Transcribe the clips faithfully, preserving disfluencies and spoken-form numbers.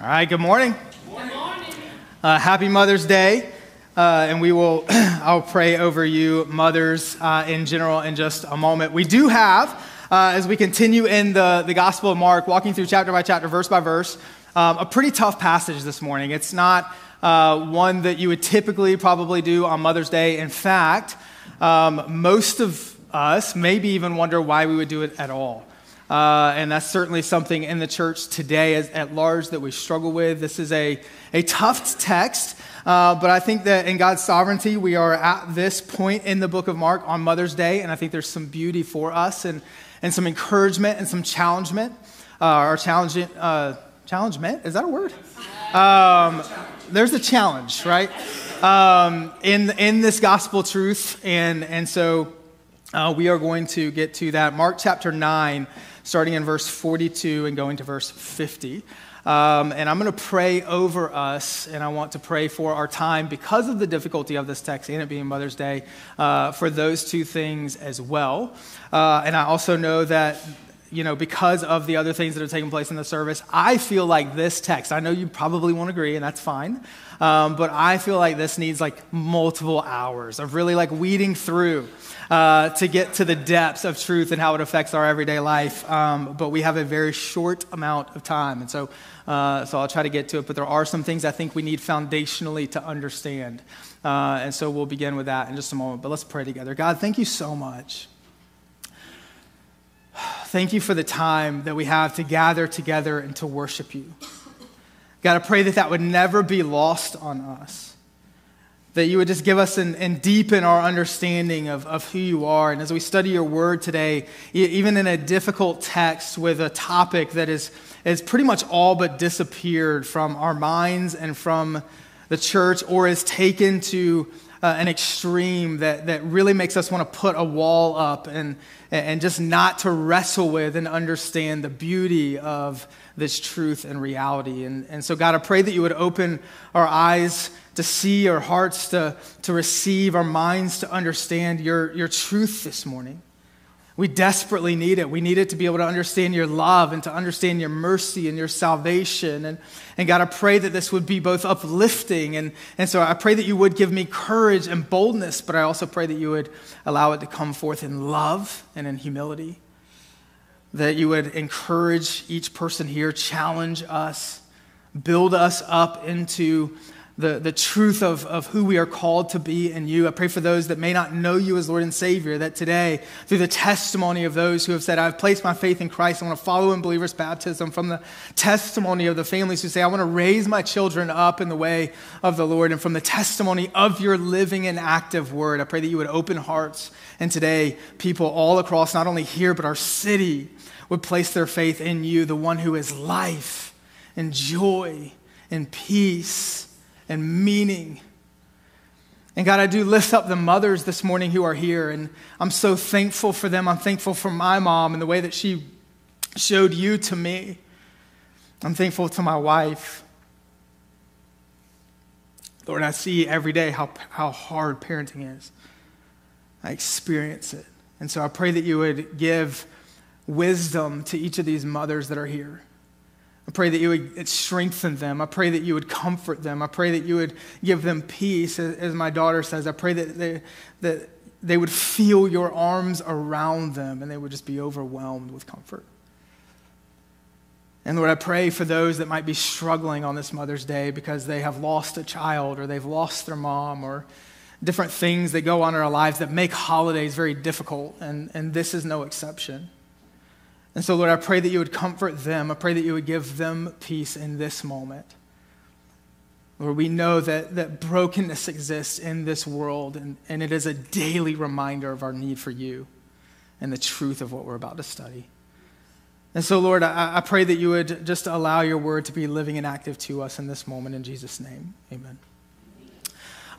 All right, good morning. Good morning. Uh, happy Mother's Day. Uh, and we will, I'll pray over you mothers uh, in general in just a moment. We do have, uh, as we continue in the, the Gospel of Mark, walking through chapter by chapter, verse by verse, um, a pretty tough passage this morning. It's not uh, one that you would typically probably do on Mother's Day. In fact, um, most of us maybe even wonder why we would do it at all. Uh, and that's certainly something in the church today as, at large that we struggle with. This is a, a tough text, uh, but I think that in God's sovereignty, we are at this point in the book of Mark on Mother's Day, and I think there's some beauty for us and, and some encouragement and some challengement, uh, or challenging, uh, challengement, is that a word? Um, there's a challenge, right, um, in, in this gospel truth, and, and so uh, we are going to get to that. Mark chapter nine, starting in verse forty-two and going to verse fifty. Um, and I'm going to pray over us, and I want to pray for our time because of the difficulty of this text and it being Mother's Day, uh, for those two things as well. Uh, and I also know that, you know, because of the other things that are taking place in the service, I feel like this text, I know you probably won't agree, and that's fine, um, but I feel like this needs like multiple hours of really like weeding through Uh, to get to the depths of truth and how it affects our everyday life. Um, but we have a very short amount of time. And so uh, so I'll try to get to it. But there are some things I think we need foundationally to understand. Uh, and so we'll begin with that in just a moment. But let's pray together. God, thank you so much. Thank you for the time that we have to gather together and to worship you. God, I pray that that would never be lost on us. That you would just give us and, and deepen our understanding of, of who you are. And as we study your word today, even in a difficult text with a topic that is, is pretty much all but disappeared from our minds and from the church, or is taken to uh, an extreme that, that really makes us want to put a wall up and, and just not to wrestle with and understand the beauty of this truth and reality. And, and so, God, I pray that you would open our eyes to see, our hearts to, to receive, our minds to understand your, your truth this morning. We desperately need it. We need it to be able to understand your love and to understand your mercy and your salvation. And, and God, I pray that this would be both uplifting. And, and so I pray that you would give me courage and boldness, but I also pray that you would allow it to come forth in love and in humility. That you would encourage each person here, challenge us, build us up into the, the truth of, of who we are called to be in you. I pray for those that may not know you as Lord and Savior, that today, through the testimony of those who have said, I've placed my faith in Christ, I want to follow in believer's baptism, from the testimony of the families who say, I want to raise my children up in the way of the Lord, and from the testimony of your living and active word, I pray that you would open hearts, and today, people all across, not only here, but our city, would place their faith in you, the one who is life and joy and peace and meaning. And God, I do lift up the mothers this morning who are here, and I'm so thankful for them. I'm thankful for my mom and the way that she showed you to me. I'm thankful to my wife. Lord, I see every day how, how hard parenting is. I experience it. And so I pray that you would give wisdom to each of these mothers that are here. I pray that you would strengthen them. I pray that you would comfort them. I pray that you would give them peace, as my daughter says. I pray that they, that they would feel your arms around them and they would just be overwhelmed with comfort. And Lord, I pray for those that might be struggling on this Mother's Day because they have lost a child or they've lost their mom or different things that go on in our lives that make holidays very difficult, and, and this is no exception. And so, Lord, I pray that you would comfort them. I pray that you would give them peace in this moment. Lord, we know that, that brokenness exists in this world, and, and it is a daily reminder of our need for you and the truth of what we're about to study. And so, Lord, I, I pray that you would just allow your word to be living and active to us in this moment. In Jesus' name, amen.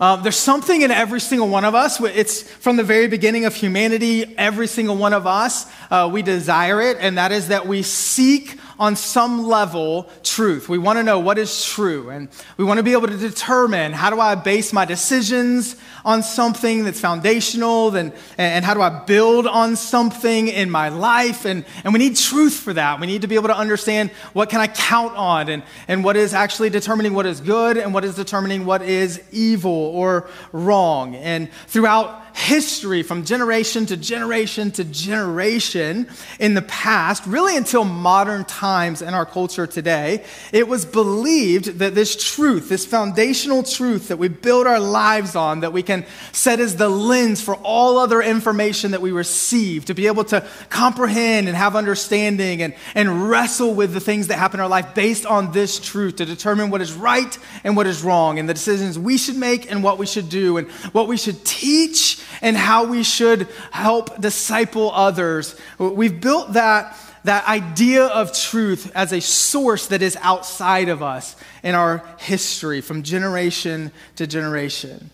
Um, there's something in every single one of us. It's from the very beginning of humanity, every single one of us, uh, we desire it, and that is that we seek on some level truth. We want to know what is true, and we want to be able to determine, how do I base my decisions on something that's foundational, and, and how do I build on something in my life? And, and we need truth for that. We need to be able to understand, what can I count on, and, and what is actually determining what is good and what is determining what is evil or wrong. And throughout history, from generation to generation to generation in the past, really until modern times in our culture today, it was believed that this truth, this foundational truth that we build our lives on, that we can set as the lens for all other information that we receive, to be able to comprehend and have understanding and, and wrestle with the things that happen in our life based on this truth, to determine what is right and what is wrong, and the decisions we should make and what we should do and what we should teach and how we should help disciple others. We've built that, that idea of truth as a source that is outside of us in our history from generation to generation.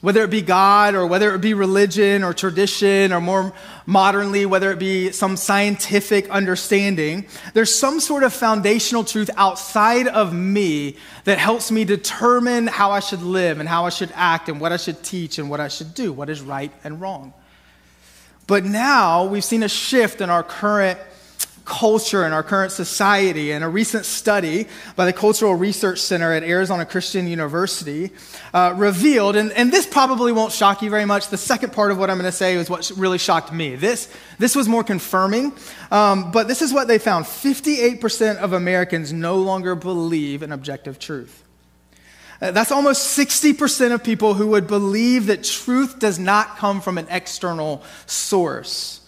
Whether it be God, or whether it be religion or tradition, or more modernly, whether it be some scientific understanding, there's some sort of foundational truth outside of me that helps me determine how I should live and how I should act and what I should teach and what I should do, what is right and wrong. But now we've seen a shift in our current culture, in our current society. In a recent study by the Cultural Research Center at Arizona Christian University uh, revealed, and, and this probably won't shock you very much, the second part of what I'm going to say is what really shocked me. This, this was more confirming, um, but this is what they found. fifty-eight percent of Americans no longer believe in objective truth. Uh, that's almost sixty percent of people who would believe that truth does not come from an external source,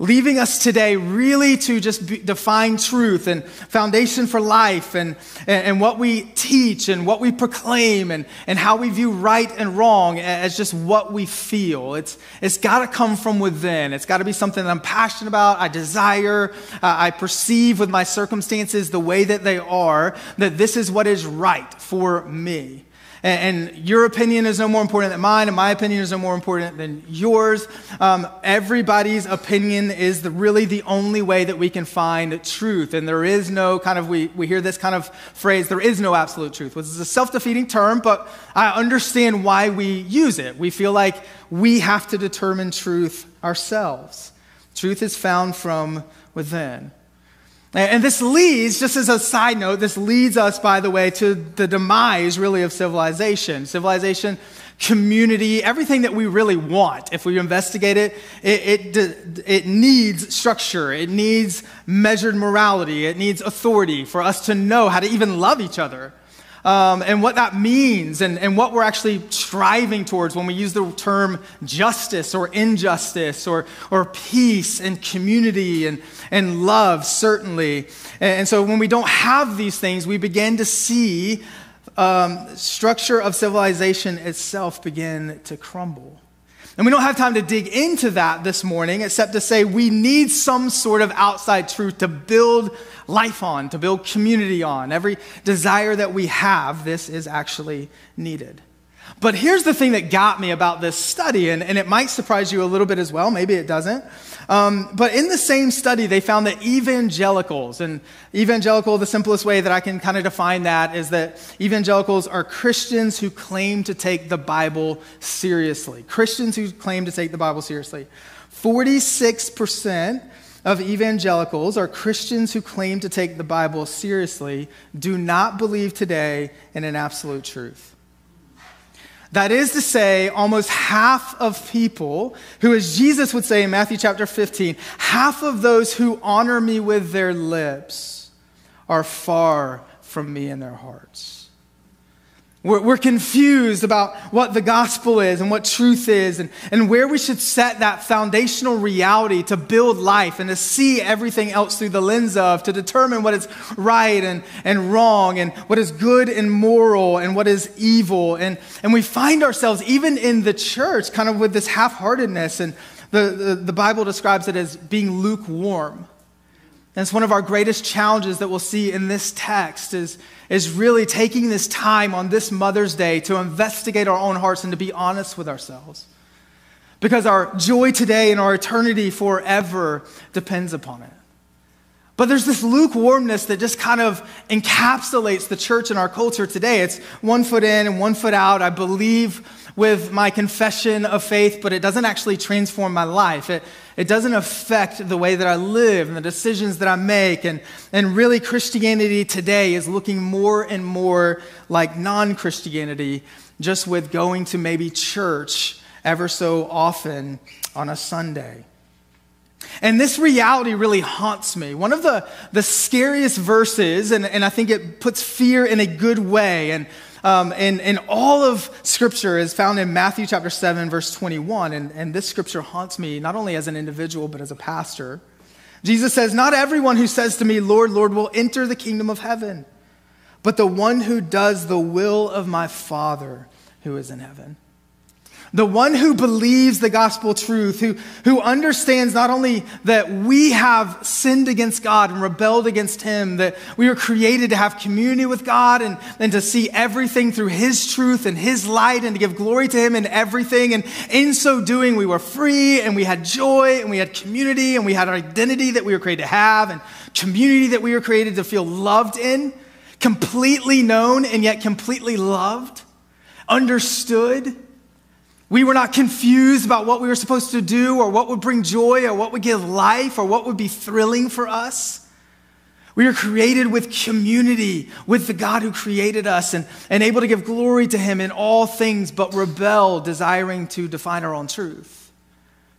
leaving us today really to just be, define truth and foundation for life, and, and, and what we teach and what we proclaim and, and how we view right and wrong as just what we feel. It's, it's got to come from within. It's got to be something that I'm passionate about, I desire, uh, I perceive with my circumstances the way that they are, that this is what is right for me. And your opinion is no more important than mine, and my opinion is no more important than yours. Um, everybody's opinion is the, really the only way that we can find truth. And there is no kind of, we, we hear this kind of phrase, there is no absolute truth, which is a self-defeating term, but I understand why we use it. We feel like we have to determine truth ourselves. Truth is found from within. And this leads, just as a side note, this leads us, by the way, to the demise, really, of civilization. Civilization, community, everything that we really want. If we investigate it, it, it, it needs structure. It needs measured morality. It needs authority for us to know how to even love each other. Um, and what that means, and, and what we're actually striving towards when we use the term justice or injustice, or, or peace and community and, and love, certainly. And, and so when we don't have these things, we begin to see um, structure of civilization itself begin to crumble. And we don't have time to dig into that this morning, except to say we need some sort of outside truth to build life on, to build community on. Every desire that we have, this is actually needed. But here's the thing that got me about this study, and, and it might surprise you a little bit as well. Maybe it doesn't. Um, but in the same study, they found that evangelicals, and evangelical, the simplest way that I can kind of define that is that evangelicals are Christians who claim to take the Bible seriously. Christians who claim to take the Bible seriously. forty-six percent of evangelicals, or Christians who claim to take the Bible seriously, do not believe today in an absolute truth. That is to say, almost half of people who, as Jesus would say in Matthew chapter fifteen, half of those who honor me with their lips are far from me in their hearts. We're, we're confused about what the gospel is and what truth is, and, and where we should set that foundational reality to build life and to see everything else through the lens of, to determine what is right and, and wrong, and what is good and moral, and what is evil. And, and we find ourselves, even in the church, kind of with this half-heartedness, and the, the, the Bible describes it as being lukewarm. And it's one of our greatest challenges that we'll see in this text is, is really taking this time on this Mother's Day to investigate our own hearts and to be honest with ourselves. Because our joy today and our eternity forever depends upon it. But there's this lukewarmness that just kind of encapsulates the church in our culture today. It's one foot in and one foot out. I believe with my confession of faith, but it doesn't actually transform my life. It, it doesn't affect the way that I live and the decisions that I make. And, and really, Christianity today is looking more and more like non-Christianity, just with going to maybe church ever so often on a Sunday. And this reality really haunts me. One of the, the scariest verses, and, and I think it puts fear in a good way, and um, and, and all of Scripture is found in Matthew chapter seven, verse twenty-one, and, and this Scripture haunts me not only as an individual, but as a pastor. Jesus says, "Not everyone who says to me, 'Lord, Lord,' will enter the kingdom of heaven, but the one who does the will of my Father who is in heaven." The one who believes the gospel truth, who, who understands not only that we have sinned against God and rebelled against him, that we were created to have community with God and, and to see everything through his truth and his light and to give glory to him in everything. And in so doing, we were free and we had joy and we had community and we had our identity that we were created to have and community that we were created to feel loved in, completely known and yet completely loved, understood. We were not confused about what we were supposed to do or what would bring joy or what would give life or what would be thrilling for us. We were created with community, with the God who created us and, and able to give glory to him in all things, but rebel, desiring to define our own truth,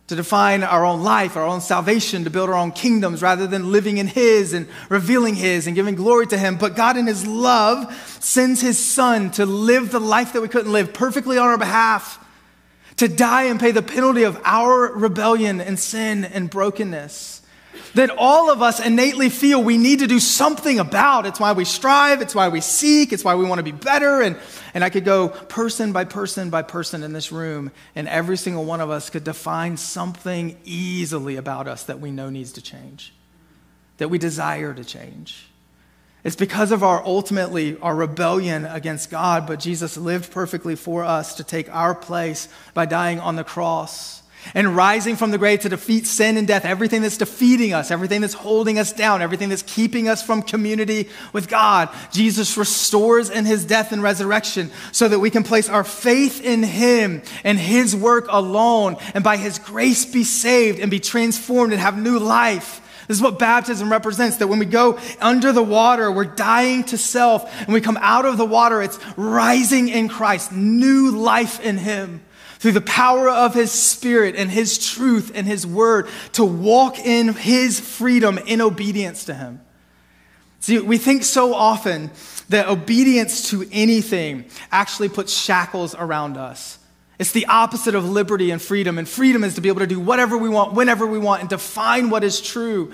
to define our own life, our own salvation, to build our own kingdoms rather than living in his and revealing his and giving glory to him. But God in his love sends his son to live the life that we couldn't live perfectly on our behalf, to die and pay the penalty of our rebellion and sin and brokenness that all of us innately feel we need to do something about. It's why we strive. It's why we seek. It's why we want to be better. And, and I could go person by person by person in this room, and every single one of us could define something easily about us that we know needs to change, that we desire to change. It's because of our ultimately our rebellion against God, but Jesus lived perfectly for us to take our place by dying on the cross and rising from the grave to defeat sin and death, everything that's defeating us, everything that's holding us down, everything that's keeping us from community with God. Jesus restores in his death and resurrection so that we can place our faith in him and his work alone, and by his grace be saved and be transformed and have new life. This is what baptism represents, that when we go under the water, we're dying to self. And we come out of the water, it's rising in Christ, new life in him, through the power of his spirit and his truth and his word, to walk in his freedom in obedience to him. See, we think so often that obedience to anything actually puts shackles around us. It's the opposite of liberty and freedom. And freedom is to be able to do whatever we want, whenever we want, and define what is true.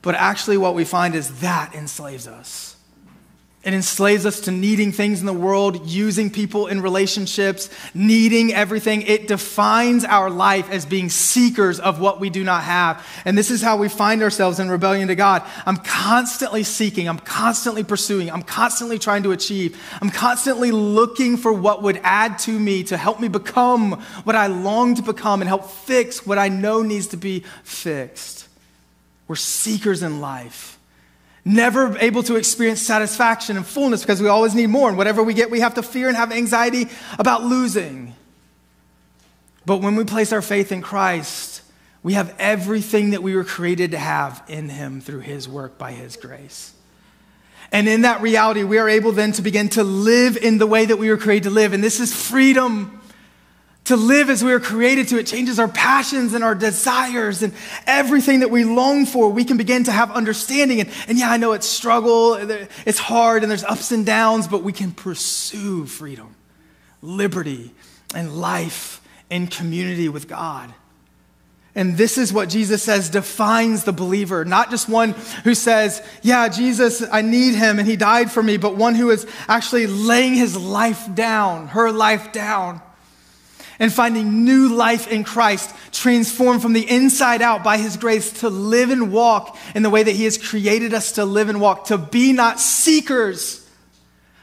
But actually what we find is that enslaves us. It enslaves us to needing things in the world, using people in relationships, needing everything. It defines our life as being seekers of what we do not have. And this is how we find ourselves in rebellion to God. I'm constantly seeking. I'm constantly pursuing. I'm constantly trying to achieve. I'm constantly looking for what would add to me to help me become what I long to become and help fix what I know needs to be fixed. We're seekers in life, never able to experience satisfaction and fullness because we always need more. And whatever we get, we have to fear and have anxiety about losing. But when we place our faith in Christ, we have everything that we were created to have in him through his work by his grace. And in that reality, we are able then to begin to live in the way that we were created to live. And this is freedom. To live as we were created to, it changes our passions and our desires and everything that we long for. We can begin to have understanding. And, and yeah, I know it's struggle, it's hard, and there's ups and downs, but we can pursue freedom, liberty, and life in community with God. And this is what Jesus says defines the believer, not just one who says, yeah, Jesus, I need him, and he died for me, but one who is actually laying his life down, her life down, and finding new life in Christ, transformed from the inside out by his grace to live and walk in the way that he has created us to live and walk, to be not seekers,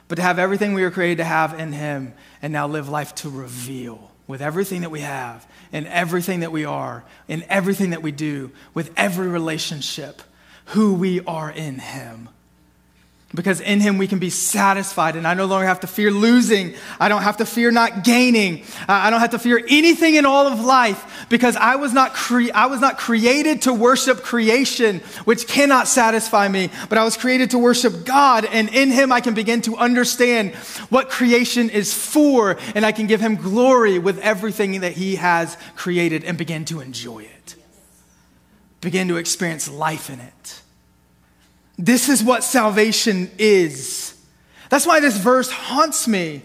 but to have everything we were created to have in him, and now live life to reveal with everything that we have and everything that we are and everything that we do with every relationship who we are in him. Because in him we can be satisfied, and I no longer have to fear losing. I don't have to fear not gaining. I don't have to fear anything in all of life, because I was not cre- I was not created to worship creation, which cannot satisfy me, but I was created to worship God, and in him I can begin to understand what creation is for, and I can give him glory with everything that he has created and begin to enjoy it. Begin to experience life in it. This is what salvation is. That's why this verse haunts me.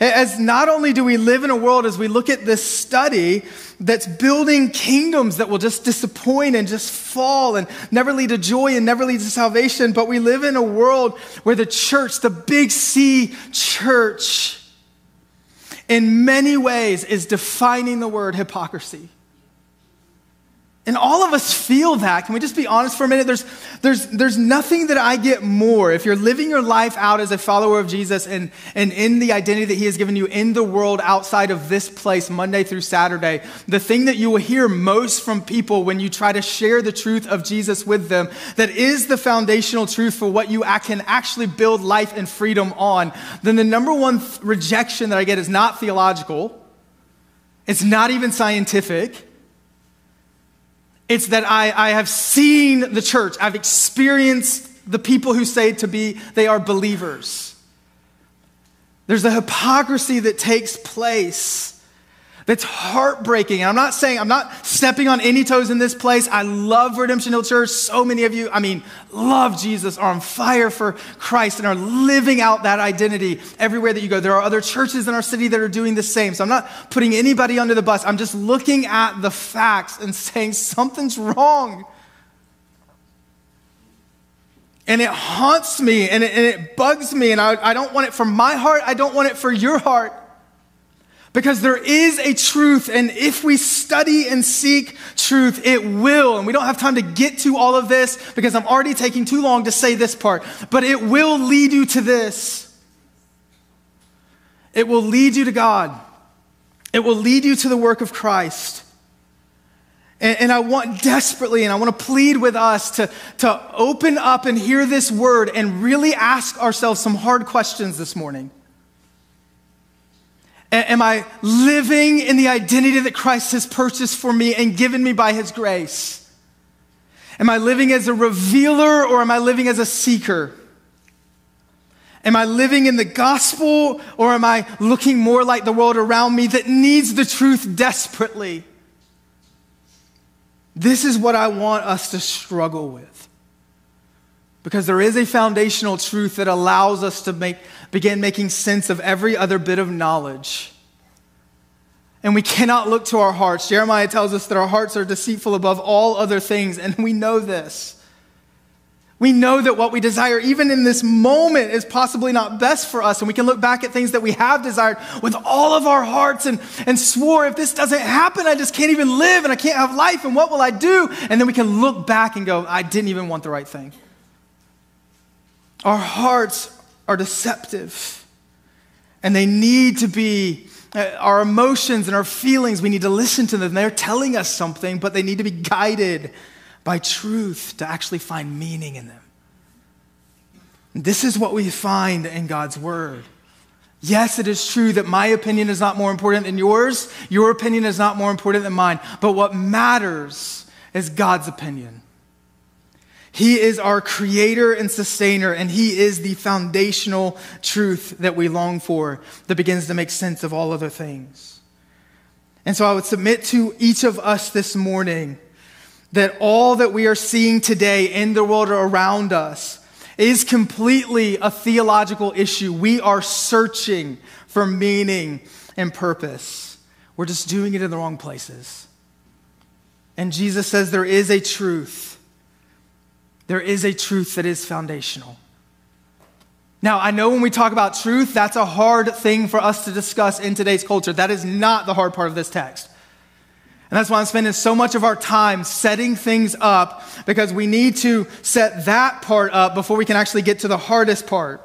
As not only do we live in a world, as we look at this study, that's building kingdoms that will just disappoint and just fall and never lead to joy and never lead to salvation, but we live in a world where the church, the big C church, in many ways is defining the word hypocrisy. And all of us feel that. Can we just be honest for a minute? There's, there's, there's nothing that I get more. If you're living your life out as a follower of Jesus and, and in the identity that he has given you in the world outside of this place, Monday through Saturday, the thing that you will hear most from people when you try to share the truth of Jesus with them, that is the foundational truth for what you can actually build life and freedom on, then the number one th- rejection that I get is not theological. It's not even scientific. It's that I, I have seen the church. I've experienced the people who say to be, they are believers. There's a hypocrisy that takes place that's heartbreaking. And I'm not saying, I'm not stepping on any toes in this place. I love Redemption Hill Church. So many of you, I mean, love Jesus, are on fire for Christ and are living out that identity everywhere that you go. There are other churches in our city that are doing the same. So I'm not putting anybody under the bus. I'm just looking at the facts and saying something's wrong. And it haunts me and it, and it bugs me. And I, I don't want it for my heart. I don't want it for your heart. Because there is a truth, and if we study and seek truth, it will. And we don't have time to get to all of this because I'm already taking too long to say this part. But it will lead you to this. It will lead you to God. It will lead you to the work of Christ. And, and I want desperately, and I want to plead with us to, to open up and hear this word and really ask ourselves some hard questions this morning. Am I living in the identity that Christ has purchased for me and given me by his grace? Am I living as a revealer, or am I living as a seeker? Am I living in the gospel, or am I looking more like the world around me that needs the truth desperately? This is what I want us to struggle with. Because there is a foundational truth that allows us to make, begin making sense of every other bit of knowledge. And we cannot look to our hearts. Jeremiah tells us that our hearts are deceitful above all other things, and we know this. We know that what we desire, even in this moment, is possibly not best for us. And we can look back at things that we have desired with all of our hearts and, and swore, if this doesn't happen, I just can't even live, and I can't have life, and what will I do? And then we can look back and go, I didn't even want the right thing. Our hearts are deceptive, and they need to be, our emotions and our feelings, we need to listen to them. They're telling us something, but they need to be guided by truth to actually find meaning in them. And this is what we find in God's word. Yes, it is true that my opinion is not more important than yours. Your opinion is not more important than mine. But what matters is God's opinion. He is our creator and sustainer, and he is the foundational truth that we long for that begins to make sense of all other things. And so I would submit to each of us this morning that all that we are seeing today in the world around us is completely a theological issue. We are searching for meaning and purpose. We're just doing it in the wrong places. And Jesus says there is a truth. There is a truth that is foundational. Now, I know when we talk about truth, that's a hard thing for us to discuss in today's culture. That is not the hard part of this text. And that's why I'm spending so much of our time setting things up, because we need to set that part up before we can actually get to the hardest part.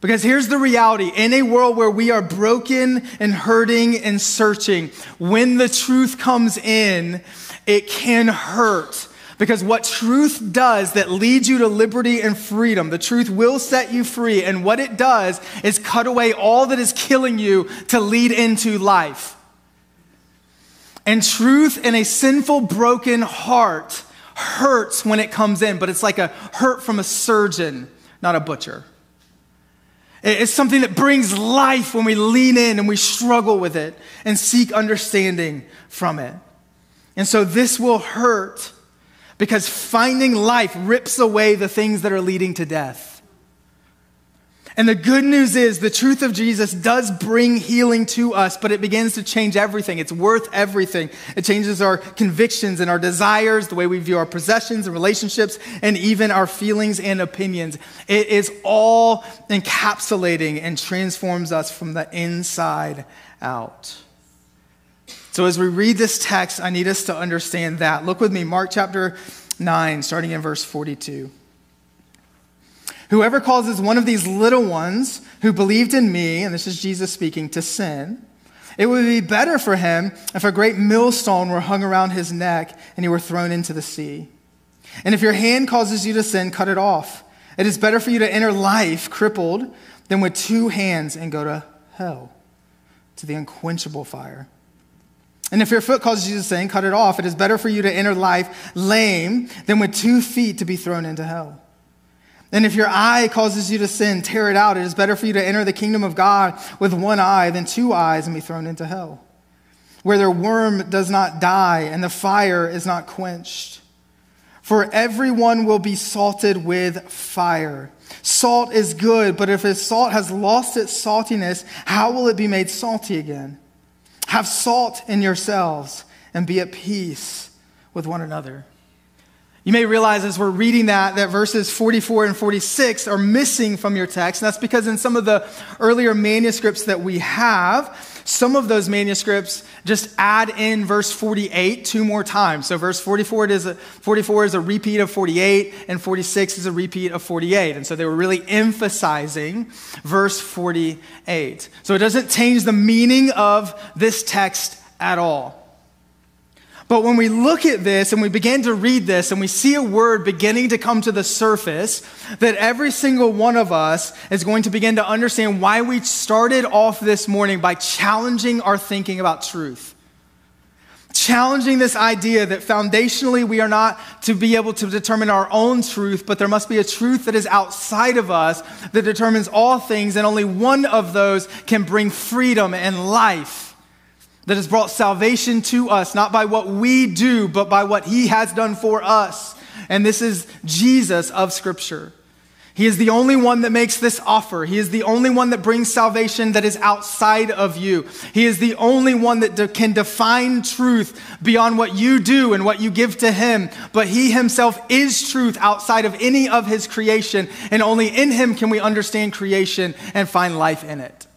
Because here's the reality. In a world where we are broken and hurting and searching, when the truth comes in, it can hurt. Because what truth does that leads you to liberty and freedom, the truth will set you free. And what it does is cut away all that is killing you to lead into life. And truth in a sinful, broken heart hurts when it comes in, but it's like a hurt from a surgeon, not a butcher. It's something that brings life when we lean in and we struggle with it and seek understanding from it. And so this will hurt because finding life rips away the things that are leading to death. And the good news is the truth of Jesus does bring healing to us, but it begins to change everything. It's worth everything. It changes our convictions and our desires, the way we view our possessions and relationships, and even our feelings and opinions. It is all encapsulating and transforms us from the inside out. So as we read this text, I need us to understand that. Look with me, Mark chapter nine, starting in verse forty-two. Whoever causes one of these little ones who believed in me, and this is Jesus speaking, to sin, it would be better for him if a great millstone were hung around his neck and he were thrown into the sea. And if your hand causes you to sin, cut it off. It is better for you to enter life crippled than with two hands and go to hell, to the unquenchable fire. And if your foot causes you to sin, cut it off. It is better for you to enter life lame than with two feet to be thrown into hell. And if your eye causes you to sin, tear it out. It is better for you to enter the kingdom of God with one eye than two eyes and be thrown into hell, where their worm does not die and the fire is not quenched. For everyone will be salted with fire. Salt is good, but if its salt has lost its saltiness, how will it be made salty again? Have salt in yourselves and be at peace with one another. You may realize as we're reading that, that verses forty-four and forty-six are missing from your text. And that's because in some of the earlier manuscripts that we have, some of those manuscripts just add in verse forty-eight two more times. So verse forty-four is a, forty-four is a repeat of forty-eight, and forty-six is a repeat of forty-eight. And so they were really emphasizing verse forty-eight. So it doesn't change the meaning of this text at all. But when we look at this and we begin to read this and we see a word beginning to come to the surface, that every single one of us is going to begin to understand why we started off this morning by challenging our thinking about truth. Challenging this idea that foundationally we are not to be able to determine our own truth, but there must be a truth that is outside of us that determines all things, and only one of those can bring freedom and life. That has brought salvation to us, not by what we do, but by what he has done for us. And this is Jesus of Scripture. He is the only one that makes this offer. He is the only one that brings salvation that is outside of you. He is the only one that de- can define truth beyond what you do and what you give to him. But he himself is truth outside of any of his creation. And only in him can we understand creation and find life in it.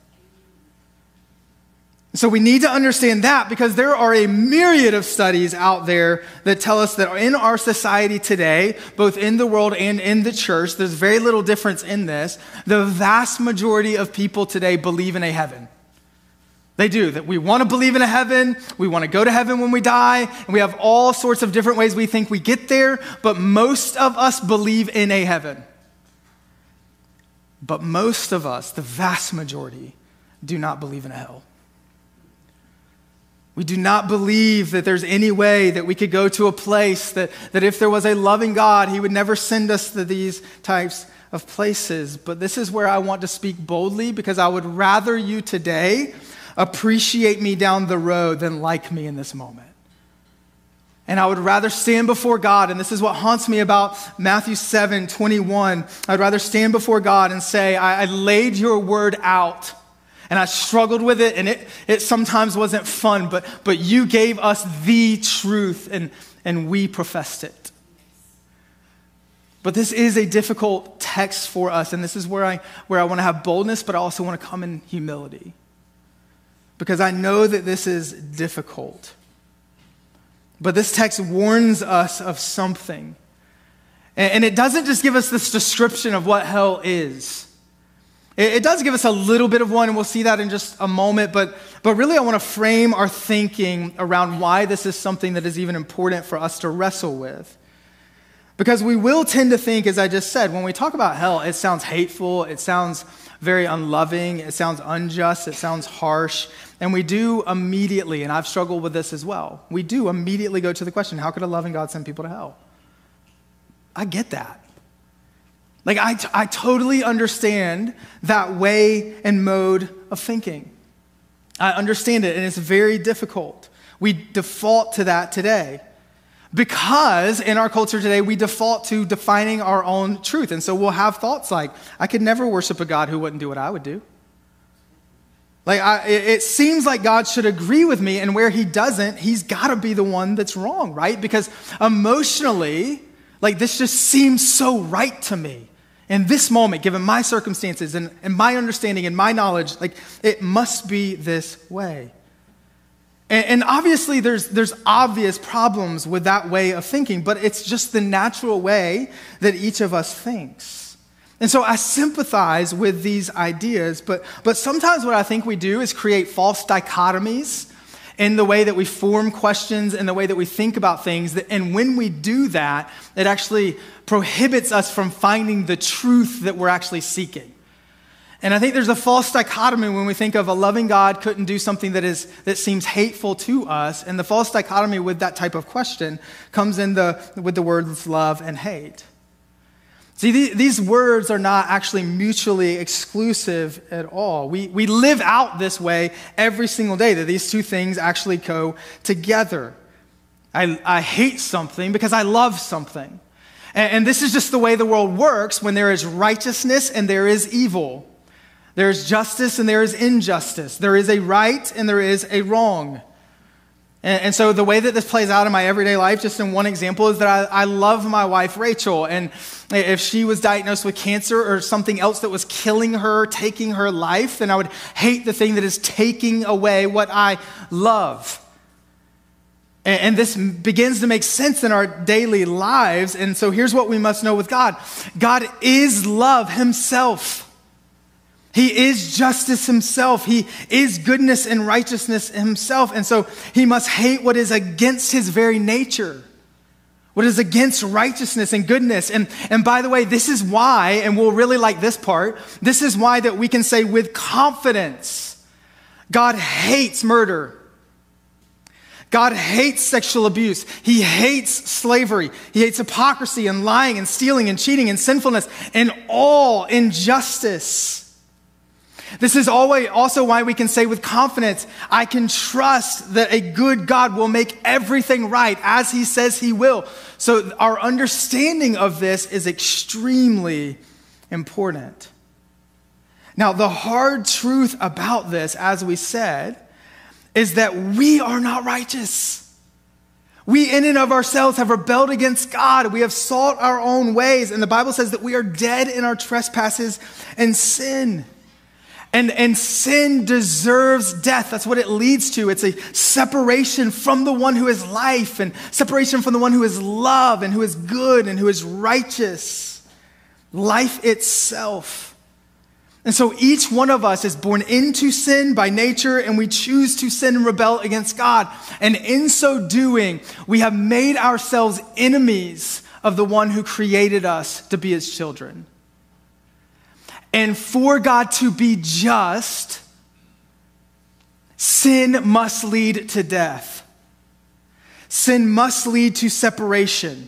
So we need to understand that, because there are a myriad of studies out there that tell us that in our society today, both in the world and in the church, there's very little difference in this. The vast majority of people today believe in a heaven. They do, that we want to believe in a heaven, we want to go to heaven when we die, and we have all sorts of different ways we think we get there, but most of us believe in a heaven. But most of us, the vast majority, do not believe in a hell. We do not believe that there's any way that we could go to a place that, that if there was a loving God, he would never send us to these types of places. But this is where I want to speak boldly, because I would rather you today appreciate me down the road than like me in this moment. And I would rather stand before God, and this is what haunts me about Matthew seven twenty-one. I'd rather stand before God and say, I, I laid your word out. And I struggled with it, and it, it sometimes wasn't fun, but, but you gave us the truth, and, and we professed it. But this is a difficult text for us, and this is where I, where I want to have boldness, but I also want to come in humility, because I know that this is difficult. But this text warns us of something, and, and it doesn't just give us this description of what hell is. It does give us a little bit of one, and we'll see that in just a moment, but, but really I want to frame our thinking around why this is something that is even important for us to wrestle with. Because we will tend to think, as I just said, when we talk about hell, it sounds hateful, it sounds very unloving, it sounds unjust, it sounds harsh, and we do immediately, and I've struggled with this as well, we do immediately go to the question, how could a loving God send people to hell? I get that. Like, I, t- I totally understand that way and mode of thinking. I understand it, and it's very difficult. We default to that today. Because in our culture today, we default to defining our own truth. And so we'll have thoughts like, I could never worship a God who wouldn't do what I would do. Like, I, it, it seems like God should agree with me, and where he doesn't, he's got to be the one that's wrong, right? Because emotionally, like, this just seems so right to me. In this moment, given my circumstances and, and my understanding and my knowledge, like, it must be this way. And obviously, there's there's obvious problems with that way of thinking, but it's just the natural way that each of us thinks. And so I sympathize with these ideas, but, but sometimes what I think we do is create false dichotomies in the way that we form questions and the way that we think about things. And when we do that, it actually prohibits us from finding the truth that we're actually seeking. And I think there's a false dichotomy when we think of a loving God couldn't do something that is that seems hateful to us. And the false dichotomy with that type of question comes in the with the words love and hate. See, the, these words are not actually mutually exclusive at all. We, we live out this way every single day, that these two things actually go together. I, I hate something because I love something. And, and this is just the way the world works when there is righteousness and there is evil. There is justice and there is injustice. There is a right and there is a wrong. And, and so the way that this plays out in my everyday life, just in one example, is that I, I love my wife, Rachel. And if she was diagnosed with cancer or something else that was killing her, taking her life, then I would hate the thing that is taking away what I love. And, and this begins to make sense in our daily lives. And so here's what we must know with God. God is love himself. He is justice himself. He is goodness and righteousness himself. And so he must hate what is against his very nature, what is against righteousness and goodness. And, and by the way, this is why, and we'll really like this part, this is why that we can say with confidence, God hates murder. God hates sexual abuse. He hates slavery. He hates hypocrisy and lying and stealing and cheating and sinfulness and all injustice. This is always also why we can say with confidence, I can trust that a good God will make everything right as he says he will. So our understanding of this is extremely important. Now, the hard truth about this, as we said, is that we are not righteous. We in and of ourselves have rebelled against God. We have sought our own ways. And the Bible says that we are dead in our trespasses and sin. And, and sin deserves death. That's what it leads to. It's a separation from the one who is life and separation from the one who is love and who is good and who is righteous. Life itself. And so each one of us is born into sin by nature, and we choose to sin and rebel against God. And in so doing, we have made ourselves enemies of the one who created us to be his children. And for God to be just, sin must lead to death. Sin must lead to separation.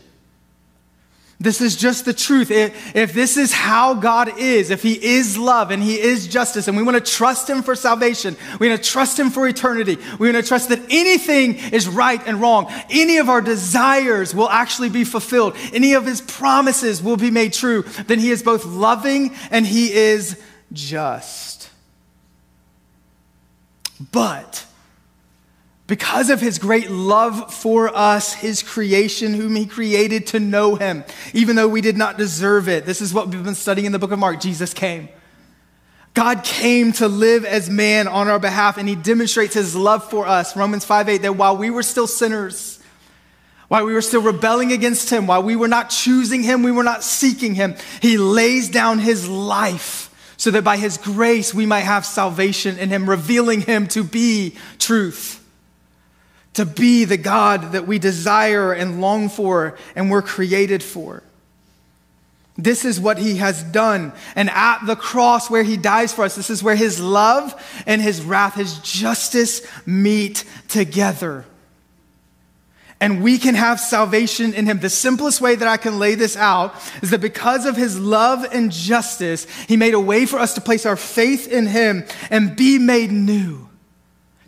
This is just the truth. If, if this is how God is, if he is love and he is justice, and we want to trust him for salvation, we want to trust him for eternity, we want to trust that anything is right and wrong, any of our desires will actually be fulfilled, any of his promises will be made true, then he is both loving and he is just. But because of his great love for us, his creation, whom he created to know him, even though we did not deserve it. This is what we've been studying in the book of Mark. Jesus came. God came to live as man on our behalf, and he demonstrates his love for us. Romans five eight, that while we were still sinners, while we were still rebelling against him, while we were not choosing him, we were not seeking him, he lays down his life so that by his grace we might have salvation in him, revealing him to be truth, to be the God that we desire and long for and were created for. This is what he has done. And at the cross where he dies for us, this is where his love and his wrath, his justice meet together. And we can have salvation in him. The simplest way that I can lay this out is that because of his love and justice, he made a way for us to place our faith in him and be made new,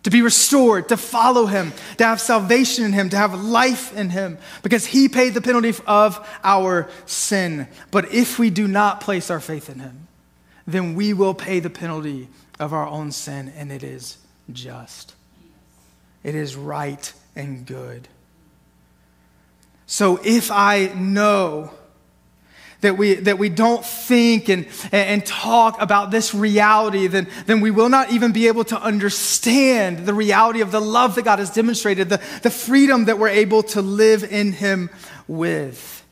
to be restored, to follow him, to have salvation in him, to have life in him, because he paid the penalty of our sin. But if we do not place our faith in him, then we will pay the penalty of our own sin, and it is just. It is right and good. So if I know that we that we don't think and, and talk about this reality, then, then we will not even be able to understand the reality of the love that God has demonstrated, the, the freedom that we're able to live in him with.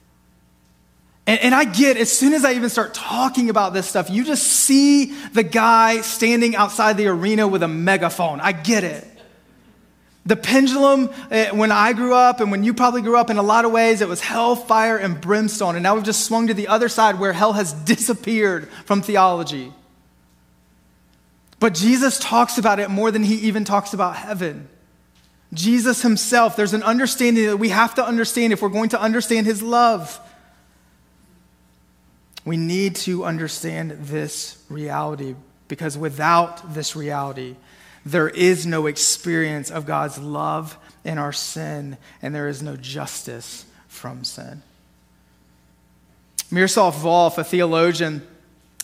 And, and I get, as soon as I even start talking about this stuff, you just see the guy standing outside the arena with a megaphone. I get it. The pendulum, when I grew up and when you probably grew up, in a lot of ways, it was hell, fire, and brimstone. And now we've just swung to the other side where hell has disappeared from theology. But Jesus talks about it more than he even talks about heaven. Jesus himself, there's an understanding that we have to understand if we're going to understand his love. We need to understand this reality, because without this reality, there is no experience of God's love in our sin, and there is no justice from sin. Miroslav Volf, a theologian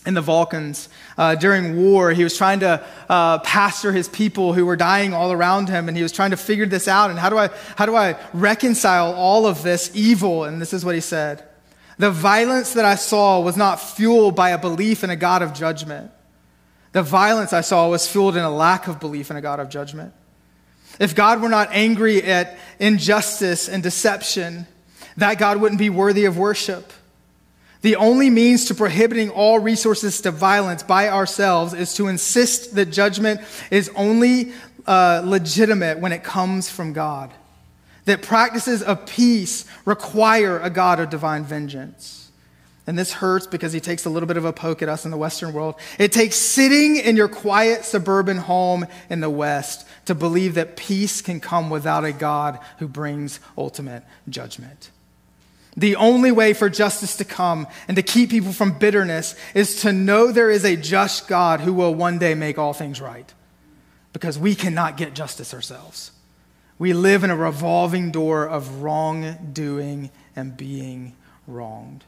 in the Balkans, uh, during war, he was trying to uh, pastor his people who were dying all around him, and he was trying to figure this out. And how do I how do I reconcile all of this evil? And this is what he said: "The violence that I saw was not fueled by a belief in a God of judgment. The violence I saw was fueled in a lack of belief in a God of judgment. If God were not angry at injustice and deception, that God wouldn't be worthy of worship. The only means to prohibiting all resources to violence by ourselves is to insist that judgment is only uh, legitimate when it comes from God, that practices of peace require a God of divine vengeance." And this hurts because he takes a little bit of a poke at us in the Western world. "It takes sitting in your quiet suburban home in the West to believe that peace can come without a God who brings ultimate judgment. The only way for justice to come and to keep people from bitterness is to know there is a just God who will one day make all things right, because we cannot get justice ourselves. We live in a revolving door of wrongdoing and being wronged."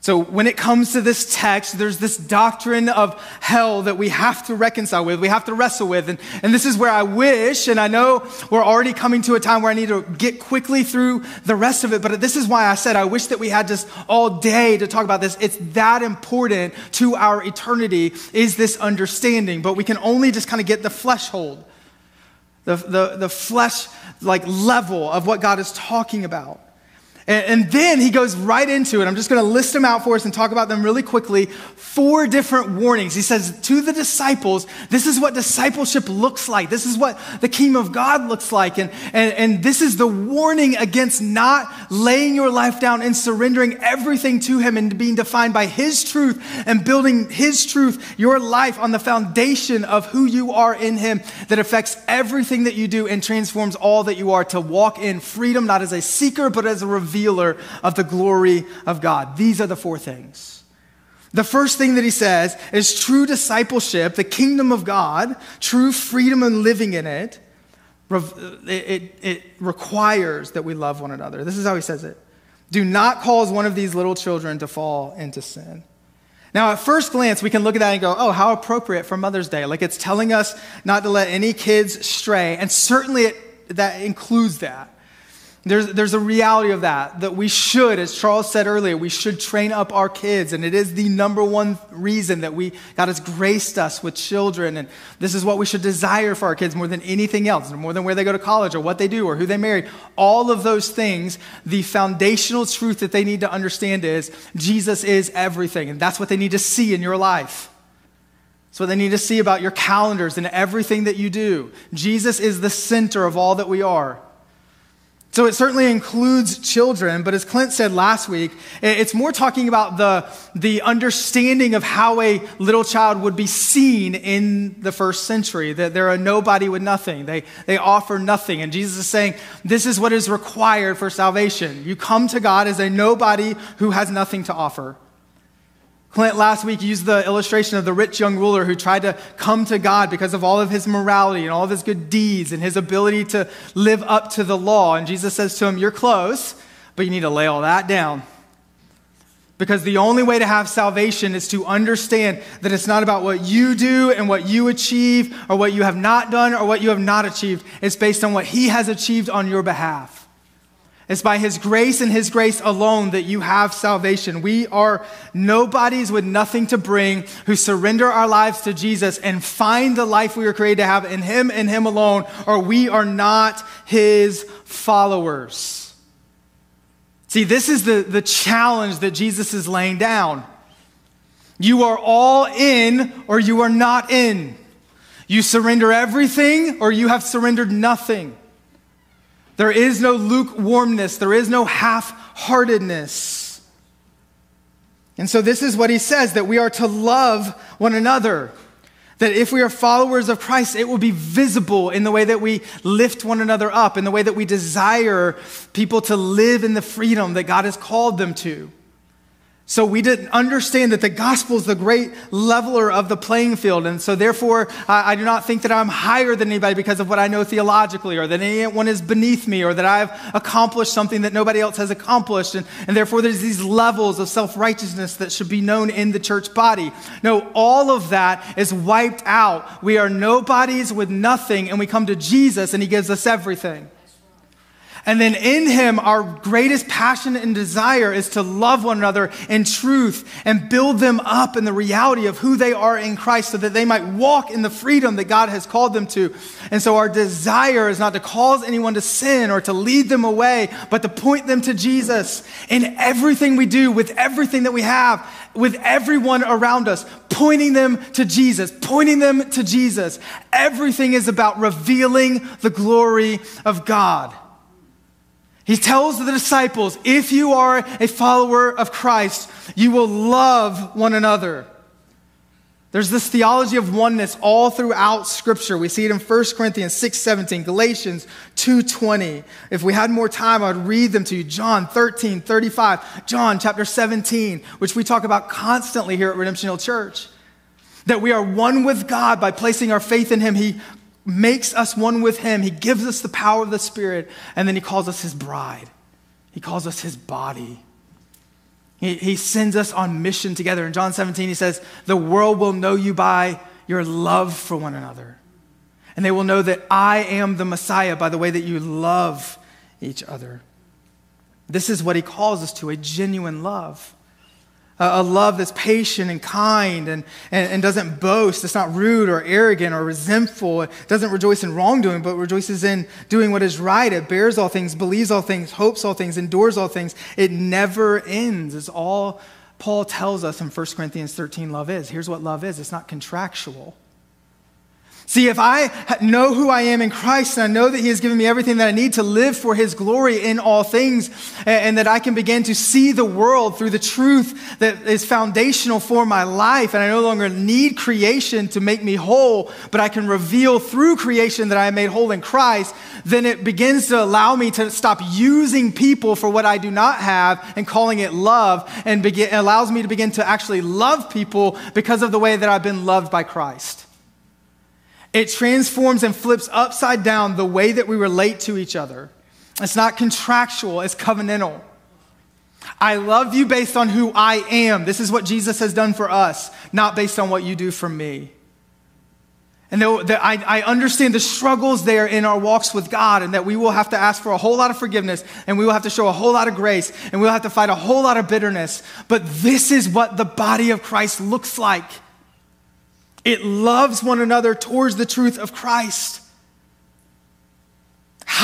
So when it comes to this text, there's this doctrine of hell that we have to reconcile with, we have to wrestle with. And, and this is where I wish, and I know we're already coming to a time where I need to get quickly through the rest of it, but this is why I said I wish that we had just all day to talk about this. It's that important to our eternity, is this understanding. But we can only just kind of get the flesh hold, the, the, the flesh like level of what God is talking about. And then he goes right into it. I'm just going to list them out for us and talk about them really quickly. Four different warnings. He says to the disciples, this is what discipleship looks like. This is what the kingdom of God looks like. And, and, and this is the warning against not laying your life down and surrendering everything to him and being defined by his truth and building his truth, your life, on the foundation of who you are in him that affects everything that you do and transforms all that you are, to walk in freedom, not as a seeker, but as a revealer of the glory of God. These are the four things. The first thing that he says is true discipleship, the kingdom of God, true freedom and living in it, it, it, it requires that we love one another. This is how he says it. "Do not cause one of these little children to fall into sin." Now, at first glance, we can look at that and go, oh, how appropriate for Mother's Day. Like, it's telling us not to let any kids stray. And certainly it, that includes that. There's, there's a reality of that, that we should, as Charles said earlier, we should train up our kids. And it is the number one reason that we, God has graced us with children. And this is what we should desire for our kids more than anything else, more than where they go to college or what they do or who they marry. All of those things, the foundational truth that they need to understand is Jesus is everything. And that's what they need to see in your life. It's what they need to see about your calendars and everything that you do. Jesus is the center of all that we are. So it certainly includes children, but as Clint said last week, it's more talking about the, the understanding of how a little child would be seen in the first century, that they're a nobody with nothing. They, they offer nothing. And Jesus is saying, this is what is required for salvation. You come to God as a nobody who has nothing to offer. Clint last week used the illustration of the rich young ruler who tried to come to God because of all of his morality and all of his good deeds and his ability to live up to the law. And Jesus says to him, you're close, but you need to lay all that down. Because the only way to have salvation is to understand that it's not about what you do and what you achieve or what you have not done or what you have not achieved. It's based on what he has achieved on your behalf. It's by his grace and his grace alone that you have salvation. We are nobodies with nothing to bring who surrender our lives to Jesus and find the life we were created to have in him and him alone, or we are not his followers. See, this is the, the challenge that Jesus is laying down. You are all in or you are not in. You surrender everything or you have surrendered nothing. There is no lukewarmness. There is no half-heartedness. And so this is what he says, that we are to love one another. That if we are followers of Christ, it will be visible in the way that we lift one another up, in the way that we desire people to live in the freedom that God has called them to. So we didn't understand that the gospel is the great leveler of the playing field. And so therefore, I, I do not think that I'm higher than anybody because of what I know theologically, or that anyone is beneath me, or that I've accomplished something that nobody else has accomplished. And, and therefore, there's these levels of self-righteousness that should be known in the church body. No, all of that is wiped out. We are nobodies with nothing, and we come to Jesus, and he gives us everything. And then in him, our greatest passion and desire is to love one another in truth and build them up in the reality of who they are in Christ so that they might walk in the freedom that God has called them to. And so our desire is not to cause anyone to sin or to lead them away, but to point them to Jesus in everything we do, with everything that we have, with everyone around us, pointing them to Jesus, pointing them to Jesus. Everything is about revealing the glory of God. He tells the disciples, if you are a follower of Christ, you will love one another. There's this theology of oneness all throughout Scripture. We see it in First Corinthians six seventeen, Galatians two twenty. If we had more time, I would read them to you. John thirteen thirty-five, John chapter seventeen, which we talk about constantly here at Redemption Hill Church. That we are one with God by placing our faith in him. He makes us one with him. He gives us the power of the Spirit, and then he calls us his bride. He calls us his body. He, he sends us on mission together. In John seventeen, he says, the world will know you by your love for one another. And they will know that I am the Messiah by the way that you love each other. This is what he calls us to, a genuine love. A love that's patient and kind and, and, and doesn't boast. It's not rude or arrogant or resentful. It doesn't rejoice in wrongdoing, but rejoices in doing what is right. It bears all things, believes all things, hopes all things, endures all things. It never ends. It's all Paul tells us in First Corinthians thirteen love is. Here's what love is. It's not contractual. See, if I know who I am in Christ and I know that he has given me everything that I need to live for his glory in all things, and that I can begin to see the world through the truth that is foundational for my life, and I no longer need creation to make me whole, but I can reveal through creation that I am made whole in Christ, then it begins to allow me to stop using people for what I do not have and calling it love, and begin, allows me to begin to actually love people because of the way that I've been loved by Christ. It transforms and flips upside down the way that we relate to each other. It's not contractual, it's covenantal. I love you based on who I am. This is what Jesus has done for us, not based on what you do for me. And though that I, I understand the struggles there in our walks with God, and that we will have to ask for a whole lot of forgiveness, and we will have to show a whole lot of grace, and we'll have to fight a whole lot of bitterness. But this is what the body of Christ looks like. It loves one another towards the truth of Christ.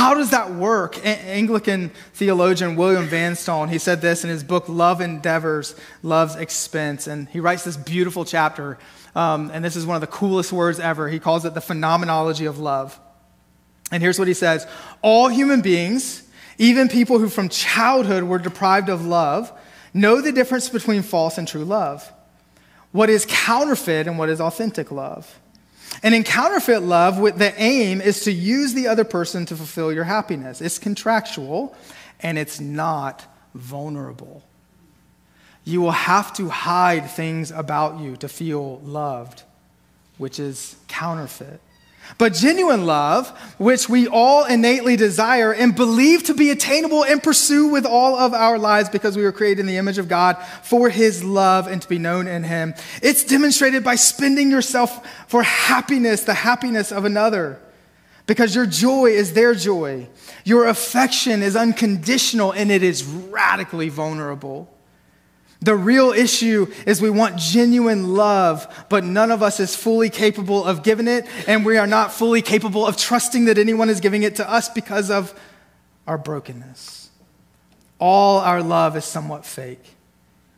How does that work? A- Anglican theologian William Vanstone, he said this in his book, Love Endeavors, Love's Expense. And he writes this beautiful chapter. Um, and this is one of the coolest words ever. He calls it the phenomenology of love. And here's what he says. All human beings, even people who from childhood were deprived of love, know the difference between false and true love. What is counterfeit and what is authentic love? And in counterfeit love, the aim is to use the other person to fulfill your happiness. It's contractual and it's not vulnerable. You will have to hide things about you to feel loved, which is counterfeit. But genuine love, which we all innately desire and believe to be attainable and pursue with all of our lives because we were created in the image of God for his love and to be known in him, it's demonstrated by spending yourself for happiness, the happiness of another, because your joy is their joy. Your affection is unconditional and it is radically vulnerable. The real issue is we want genuine love, but none of us is fully capable of giving it, and we are not fully capable of trusting that anyone is giving it to us because of our brokenness. All our love is somewhat fake.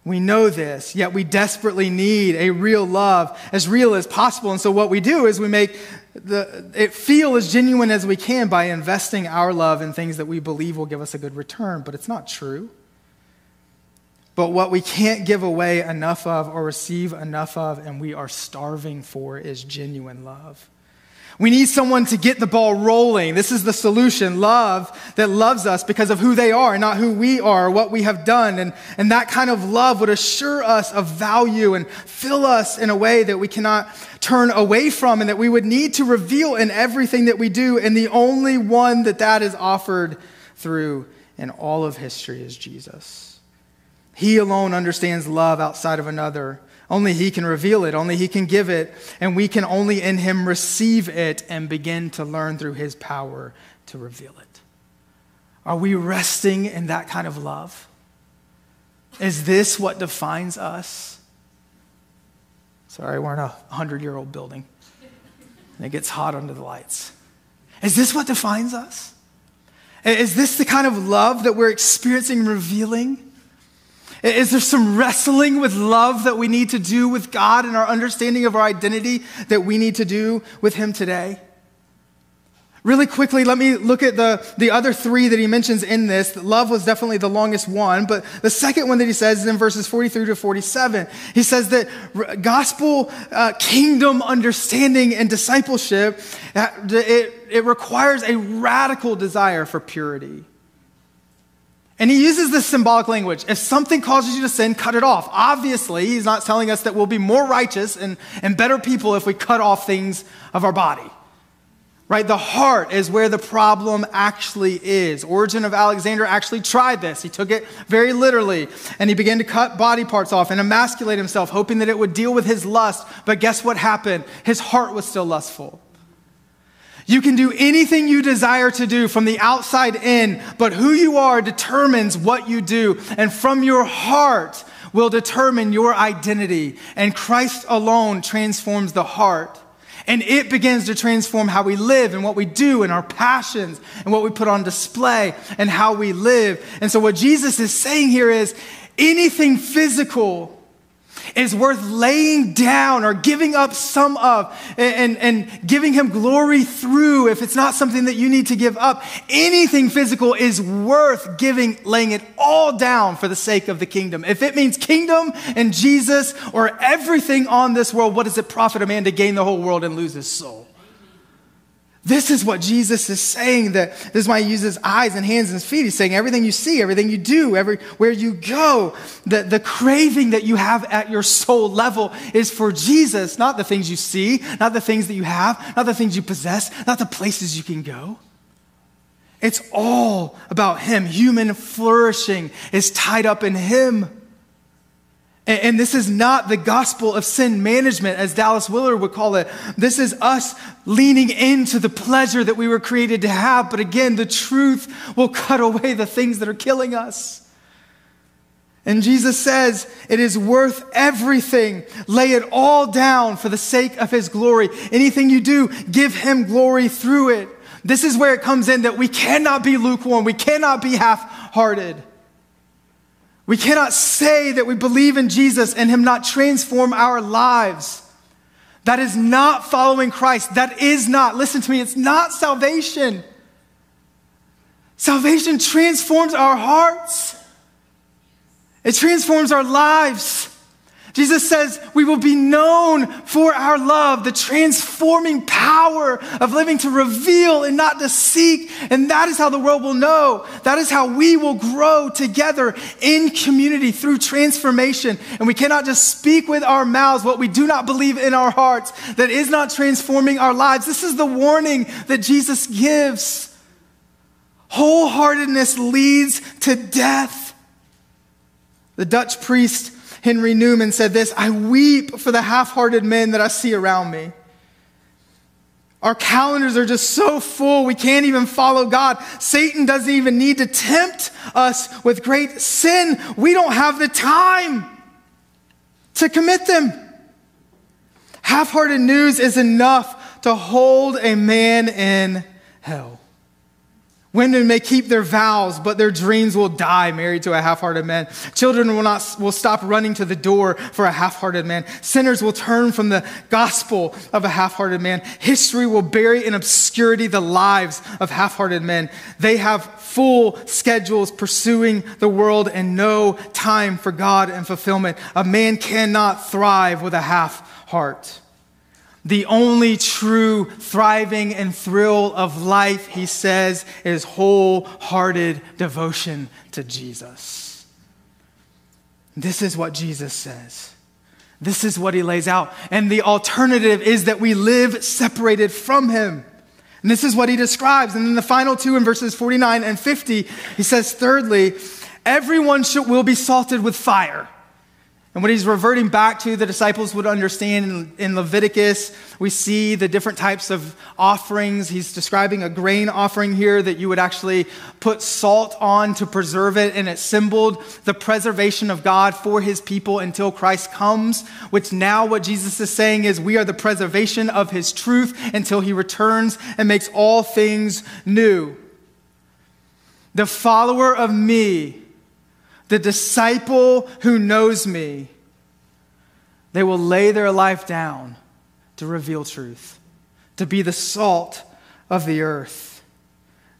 We know this, yet we desperately need a real love, as real as possible. And so what we do is we make the, it feel as genuine as we can by investing our love in things that we believe will give us a good return, but it's not true. But what we can't give away enough of or receive enough of and we are starving for is genuine love. We need someone to get the ball rolling. This is the solution. Love that loves us because of who they are, not who we are, what we have done. And, and that kind of love would assure us of value and fill us in a way that we cannot turn away from and that we would need to reveal in everything that we do. And the only one that that is offered through in all of history is Jesus. He alone understands love outside of another. Only he can reveal it. Only he can give it. And we can only in him receive it and begin to learn through his power to reveal it. Are we resting in that kind of love? Is this what defines us? Sorry, we're in a hundred-year-old building. And it gets hot under the lights. Is this what defines us? Is this the kind of love that we're experiencing, revealing? Is there some wrestling with love that we need to do with God and our understanding of our identity that we need to do with him today? Really quickly, let me look at the, the other three that he mentions in this. Love was definitely the longest one, but the second one that he says is in verses forty-three to forty-seven. He says that gospel uh, kingdom understanding and discipleship, it, it requires a radical desire for purity. And he uses this symbolic language. If something causes you to sin, cut it off. Obviously, he's not telling us that we'll be more righteous and, and better people if we cut off things of our body. Right? The heart is where the problem actually is. Origen of Alexandria actually tried this. He took it very literally, and he began to cut body parts off and emasculate himself, hoping that it would deal with his lust. But guess what happened? His heart was still lustful. You can do anything you desire to do from the outside in, but who you are determines what you do. And from your heart will determine your identity. And Christ alone transforms the heart. And it begins to transform how we live and what we do and our passions and what we put on display and how we live. And so what Jesus is saying here is anything physical is worth laying down or giving up some of and, and, and giving him glory through if it's not something that you need to give up. Anything physical is worth giving, laying it all down for the sake of the kingdom. If it means kingdom and Jesus or everything on this world, what does it profit a man to gain the whole world and lose his soul? This is what Jesus is saying, that this is why he uses eyes and hands and his feet. He's saying everything you see, everything you do, everywhere you go, the, the craving that you have at your soul level is for Jesus, not the things you see, not the things that you have, not the things you possess, not the places you can go. It's all about him. Human flourishing is tied up in him. And this is not the gospel of sin management, as Dallas Willard would call it. This is us leaning into the pleasure that we were created to have. But again, the truth will cut away the things that are killing us. And Jesus says, it is worth everything. Lay it all down for the sake of his glory. Anything you do, give him glory through it. This is where it comes in that we cannot be lukewarm. We cannot be half-hearted. We cannot say that we believe in Jesus and him not transform our lives. That is not following Christ. That is not, listen to me, it's not salvation. Salvation transforms our hearts. It transforms our lives. Jesus says we will be known for our love, the transforming power of living to reveal and not to seek. And that is how the world will know. That is how we will grow together in community through transformation. And we cannot just speak with our mouths what we do not believe in our hearts that is not transforming our lives. This is the warning that Jesus gives. Wholeheartedness leads to death. The Dutch priest Henry Newman said this, "I weep for the half-hearted men that I see around me. Our calendars are just so full, we can't even follow God. Satan doesn't even need to tempt us with great sin. We don't have the time to commit them. Half-hearted news is enough to hold a man in hell. Women may keep their vows, but their dreams will die married to a half-hearted man. Children will not will stop running to the door for a half-hearted man. Sinners will turn from the gospel of a half-hearted man. History will bury in obscurity the lives of half-hearted men. They have full schedules pursuing the world and no time for God and fulfillment. A man cannot thrive with a half heart. The only true thriving and thrill of life," he says, "is wholehearted devotion to Jesus." This is what Jesus says. This is what he lays out. And the alternative is that we live separated from him. And this is what he describes. And then the final two in verses forty-nine and fifty, he says, thirdly, everyone should, will be salted with fire. And what he's reverting back to, the disciples would understand in, in Leviticus, we see the different types of offerings. He's describing a grain offering here that you would actually put salt on to preserve it. And it symbolized the preservation of God for his people until Christ comes, which now what Jesus is saying is we are the preservation of his truth until he returns and makes all things new. The follower of me, the disciple who knows me, they will lay their life down to reveal truth, to be the salt of the earth.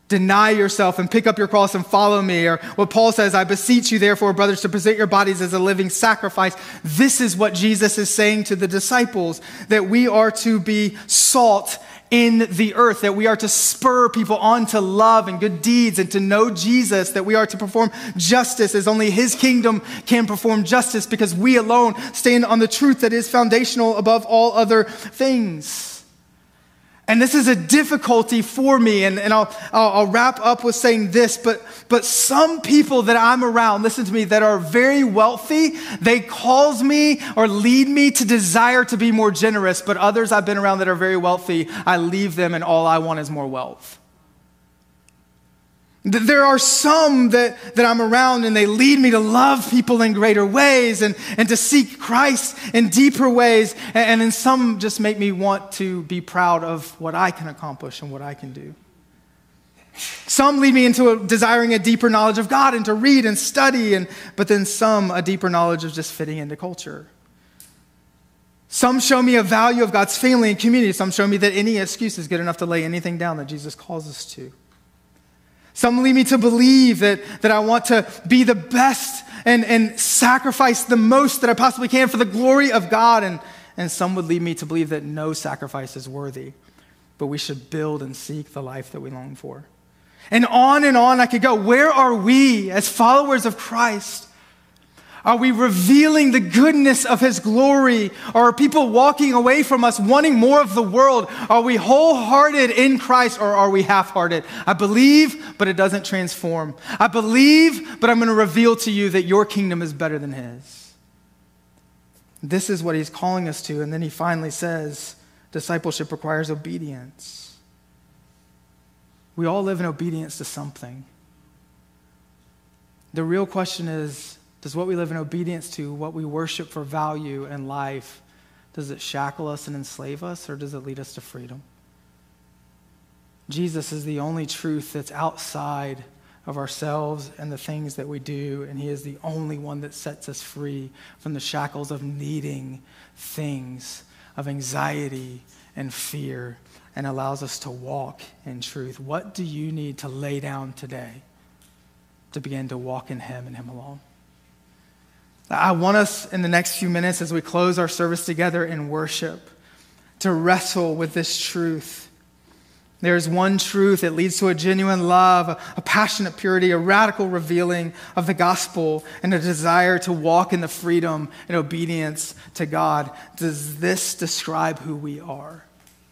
Deny yourself and pick up your cross and follow me. Or what Paul says, I beseech you therefore, brothers, to present your bodies as a living sacrifice. This is what Jesus is saying to the disciples, that we are to be salt in the earth, that we are to spur people on to love and good deeds and to know Jesus, that we are to perform justice as only his kingdom can perform justice, because we alone stand on the truth that is foundational above all other things. And this is a difficulty for me, and, and I'll, I'll, I'll wrap up with saying this, but, but some people that I'm around, listen to me, that are very wealthy, they cause me or lead me to desire to be more generous, but others I've been around that are very wealthy, I leave them and all I want is more wealth. There are some that, that I'm around and they lead me to love people in greater ways and, and to seek Christ in deeper ways. And, and then some just make me want to be proud of what I can accomplish and what I can do. Some lead me into a, desiring a deeper knowledge of God and to read and study, and but then some a deeper knowledge of just fitting into culture. Some show me a value of God's family and community. Some show me that any excuse is good enough to lay anything down that Jesus calls us to. Some lead me to believe that, that I want to be the best and, and sacrifice the most that I possibly can for the glory of God. And, and some would lead me to believe that no sacrifice is worthy, but we should build and seek the life that we long for. And on and on I could go. Where are we as followers of Christ? Are we revealing the goodness of his glory? Or are people walking away from us wanting more of the world? Are we wholehearted in Christ, or are we half-hearted? I believe, but it doesn't transform. I believe, but I'm going to reveal to you that your kingdom is better than his. This is what he's calling us to. And then he finally says, discipleship requires obedience. We all live in obedience to something. The real question is, does what we live in obedience to, what we worship for value and life, does it shackle us and enslave us, or does it lead us to freedom? Jesus is the only truth that's outside of ourselves and the things that we do, and he is the only one that sets us free from the shackles of needing things, of anxiety and fear, and allows us to walk in truth. What do you need to lay down today to begin to walk in him and him alone? I want us in the next few minutes as we close our service together in worship to wrestle with this truth. There's one truth that leads to a genuine love, a passionate purity, a radical revealing of the gospel, and a desire to walk in the freedom and obedience to God. Does this describe who we are?